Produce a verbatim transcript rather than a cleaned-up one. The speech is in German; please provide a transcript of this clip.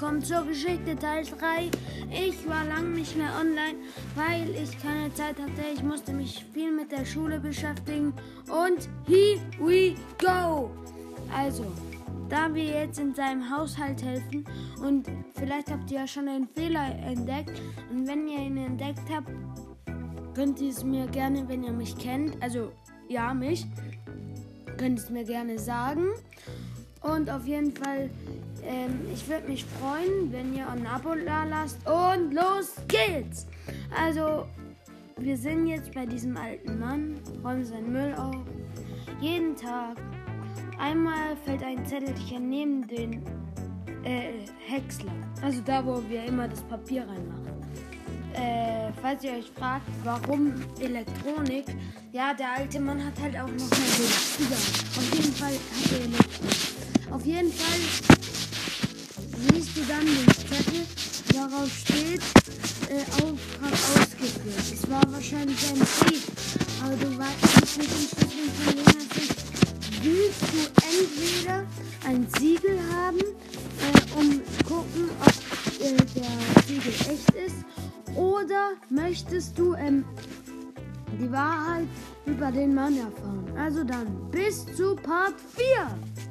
willkommen zur Geschichte Teil drei. Ich war lang nicht mehr online, weil ich keine Zeit hatte. Ich musste mich viel mit der Schule beschäftigen. Und here we go! Also, da wir jetzt in seinem Haushalt helfen und vielleicht habt ihr ja schon einen Fehler entdeckt. Und wenn ihr ihn entdeckt habt, könnt ihr es mir gerne, wenn ihr mich kennt, also ja, mich, könnt ihr es mir gerne sagen. Und auf jeden Fall, ähm, ich würde mich freuen, wenn ihr ein Abo da lasst. Und los geht's! Also, wir sind jetzt bei diesem alten Mann, räumen seinen Müll auf. Jeden Tag. Einmal fällt ein Zettelchen neben den äh, Häcksler. Also da, wo wir immer das Papier reinmachen. Äh, falls ihr euch fragt, warum Elektronik? Ja, der alte Mann hat halt auch noch mal so Sticker. Auf jeden Fall hat er Elektronik. Auf jeden Fall siehst du dann den Zettel, darauf steht, äh, Auftrag ausgeführt. Es war wahrscheinlich ein Brief, aber du weißt nicht, im Schlüssel von Lena ist, willst du entweder ein Siegel haben, äh, um zu gucken, ob äh, der Siegel echt ist, oder möchtest du ähm, die Wahrheit über den Mann erfahren. Also dann bis zu Part vier.